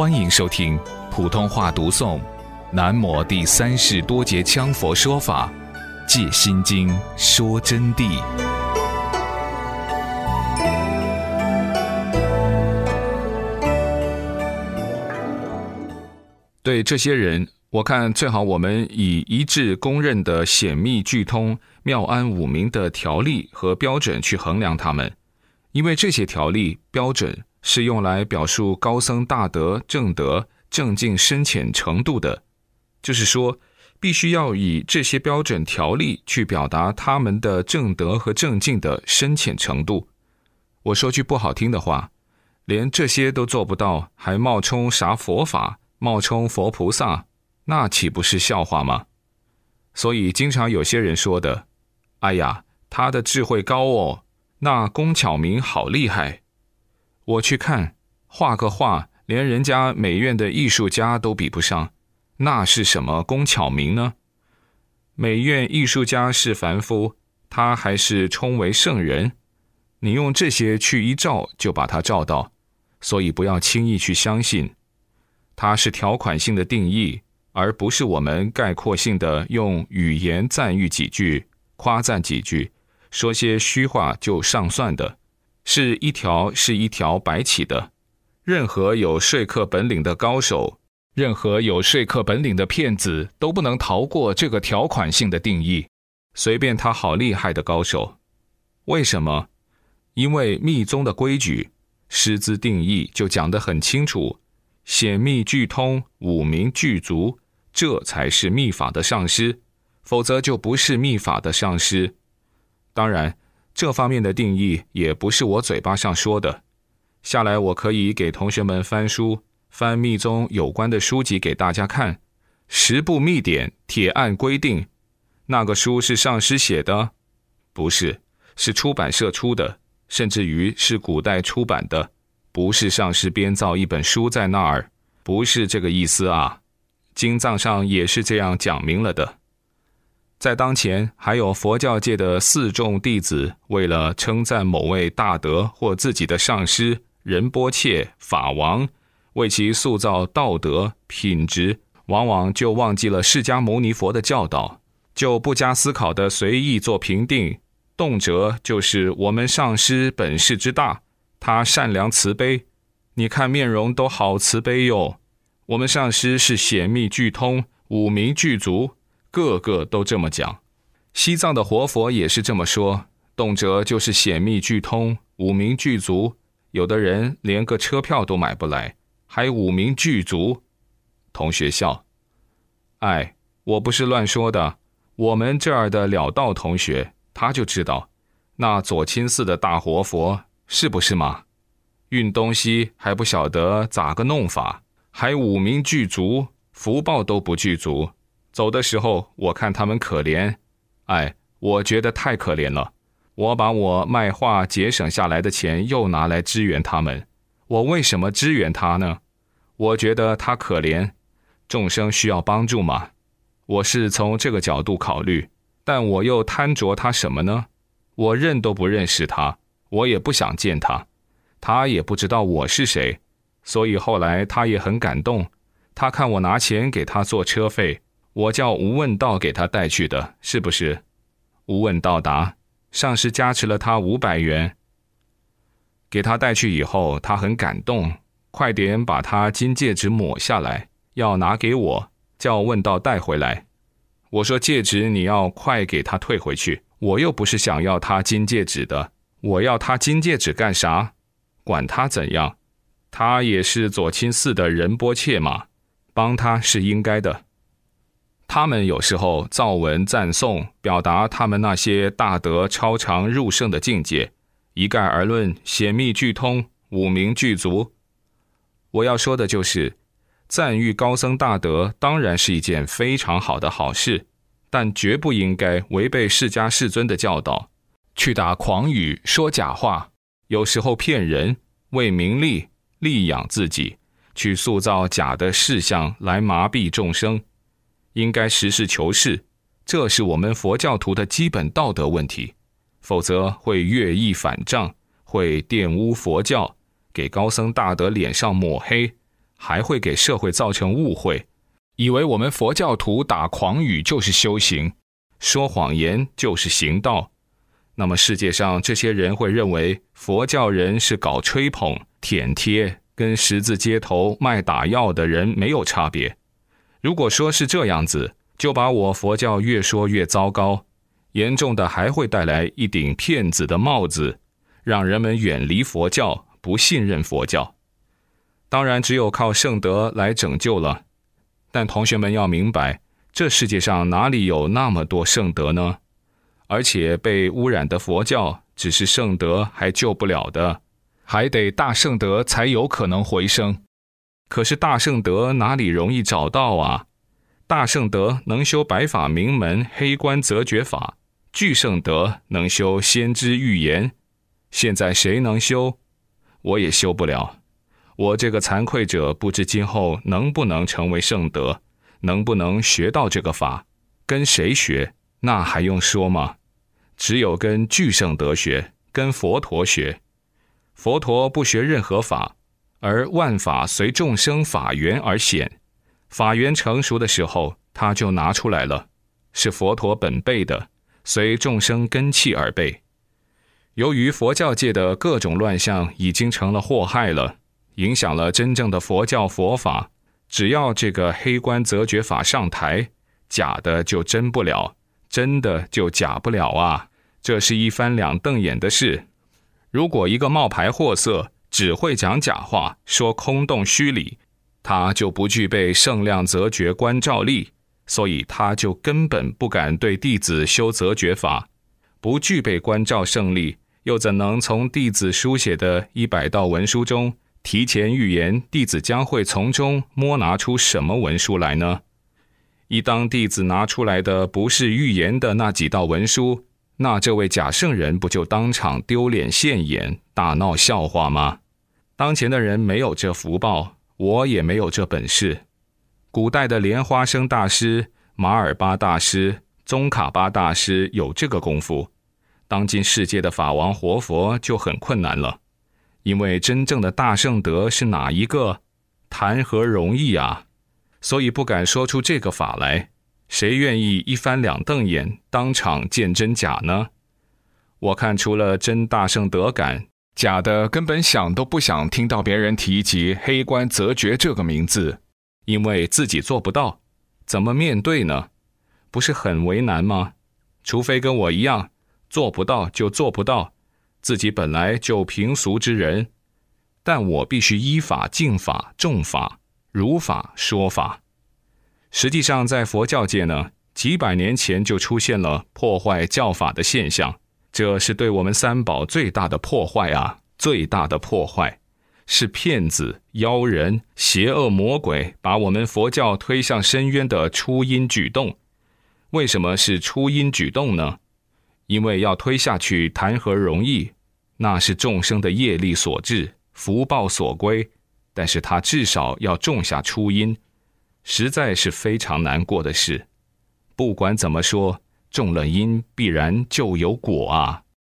欢迎收听普通话读诵《南摩第三世多杰羌佛说法藉心经说真谛》。对这些人，我看最好我们以一致公认的显密具通妙安五明的条例和标准去衡量他们，因为这些条例标准是用来表述高僧大德正德正境深浅程度的，就是说必须要以这些标准条例去表达他们的正德和正境的深浅程度。我说句不好听的话，连这些都做不到，还冒充啥佛法，冒充佛菩萨，那岂不是笑话吗？所以经常有些人说的，哎呀，他的智慧高哦，那龚巧明好厉害。我去看，画个画，连人家美院的艺术家都比不上，那是什么龚巧明呢？美院艺术家是凡夫，他还是充为圣人，你用这些去一照就把他照到，所以不要轻易去相信。它是条款性的定义，而不是我们概括性的用语言赞誉几句，夸赞几句，说些虚话就上算的，是一条白起的。任何有说客本领的高手，任何有说客本领的骗子，都不能逃过这个条款性的定义，随便他好厉害的高手。为什么？因为密宗的规矩师资定义就讲得很清楚，显密具通，五明具足，这才是密法的上师，否则就不是密法的上师。当然，这方面的定义也不是我嘴巴上说的。下来我可以给同学们翻书，翻密宗有关的书籍给大家看，《十部密典》铁案规定，那个书是上师写的？不是，是出版社出的，甚至于是古代出版的。不是上师编造一本书在那儿，不是这个意思啊。经藏上也是这样讲明了的。在当前，还有佛教界的四众弟子为了称赞某位大德或自己的上师仁波切、法王，为其塑造道德品质，往往就忘记了释迦牟尼佛的教导，就不加思考的随意做评定，动辄就是我们上师本事之大，他善良慈悲，你看面容都好慈悲哟。我们上师是显密具通，五明具足，个个都这么讲。西藏的活佛也是这么说，动辄就是显密具通，五明具足，有的人连个车票都买不来，还五明具足。同学笑，哎，我不是乱说的，我们这儿的了道同学他就知道，那左钦寺的大活佛是不是嘛？运东西还不晓得咋个弄法，还五明具足，福报都不具足。走的时候我看他们可怜，哎，我觉得太可怜了。我把我卖画节省下来的钱又拿来支援他们。我为什么支援他呢？我觉得他可怜，众生需要帮助嘛。我是从这个角度考虑，但我又贪着他什么呢？我认都不认识他。我也不想见他，他也不知道我是谁，所以后来他也很感动。他看我拿钱给他做车费，我叫无问道给他带去的，是不是？无问道答，上师加持了他500元，给他带去以后，他很感动，快点把他金戒指抹下来，要拿给我，叫问道带回来。我说戒指你要快给他退回去，我又不是想要他金戒指的。我要他金戒指干啥？管他怎样，他也是左钦寺的仁波切嘛，帮他是应该的。他们有时候造文赞颂，表达他们那些大德超常入圣的境界，一概而论显密具通，五明具足。我要说的就是，赞誉高僧大德当然是一件非常好的好事，但绝不应该违背释迦世尊的教导。去打诳语，说假话，有时候骗人，为名利利养自己，去塑造假的事项来麻痹众生。应该实事求是，这是我们佛教徒的基本道德问题，否则会越意反障，会玷污佛教，给高僧大德脸上抹黑，还会给社会造成误会，以为我们佛教徒打诳语就是修行，说谎言就是行道。那么世界上这些人会认为佛教人是搞吹捧、舔贴，跟十字街头卖打药的人没有差别。如果说是这样子，就把我佛教越说越糟糕，严重的还会带来一顶骗子的帽子，让人们远离佛教，不信任佛教。当然只有靠圣德来拯救了，但同学们要明白，这世界上哪里有那么多圣德呢？而且被污染的佛教只是圣德还救不了的，还得大圣德才有可能回升。可是大圣德哪里容易找到啊？大圣德能修白法明门黑官则觉法，巨圣德能修先知预言，现在谁能修？我也修不了。我这个惭愧者不知今后能不能成为圣德，能不能学到这个法，跟谁学那还用说吗？只有跟巨圣德学，跟佛陀学。佛陀不学任何法，而万法随众生法缘而显，法缘成熟的时候他就拿出来了，是佛陀本备的，随众生根器而备。由于佛教界的各种乱象已经成了祸害了，影响了真正的佛教佛法，只要这个黑官则觉法上台，假的就真不了，真的就假不了啊，这是一翻两瞪眼的事。如果一个冒牌货色只会讲假话，说空洞虚理，他就不具备圣量则觉观照力，所以他就根本不敢对弟子修则觉法，不具备观照圣力，又怎能从弟子书写的100道文书中提前预言弟子将会从中摸拿出什么文书来呢？一当弟子拿出来的不是预言的那几道文书，那这位假圣人不就当场丢脸现眼，大闹笑话吗？当前的人没有这福报，我也没有这本事。古代的莲花生大师、马尔巴大师、宗喀巴大师有这个功夫，当今世界的法王活佛就很困难了。因为真正的大圣德是哪一个？谈何容易啊！所以不敢说出这个法来，谁愿意一翻两瞪眼，当场见真假呢？我看除了真大圣德感，假的根本想都不想听到别人提及黑官则觉这个名字，因为自己做不到，怎么面对呢？不是很为难吗？除非跟我一样，做不到就做不到，自己本来就平俗之人，但我必须依法敬法、重法、如法说法。实际上在佛教界呢，几百年前就出现了破坏教法的现象，这是对我们三宝最大的破坏啊，最大的破坏。是骗子、妖人、邪恶魔鬼把我们佛教推向深渊的初因举动。为什么是初因举动呢？因为要推下去谈何容易，那是众生的业力所致，福报所归，但是他至少要种下初因，实在是非常难过的事。不管怎么说，种了因必然就有果啊。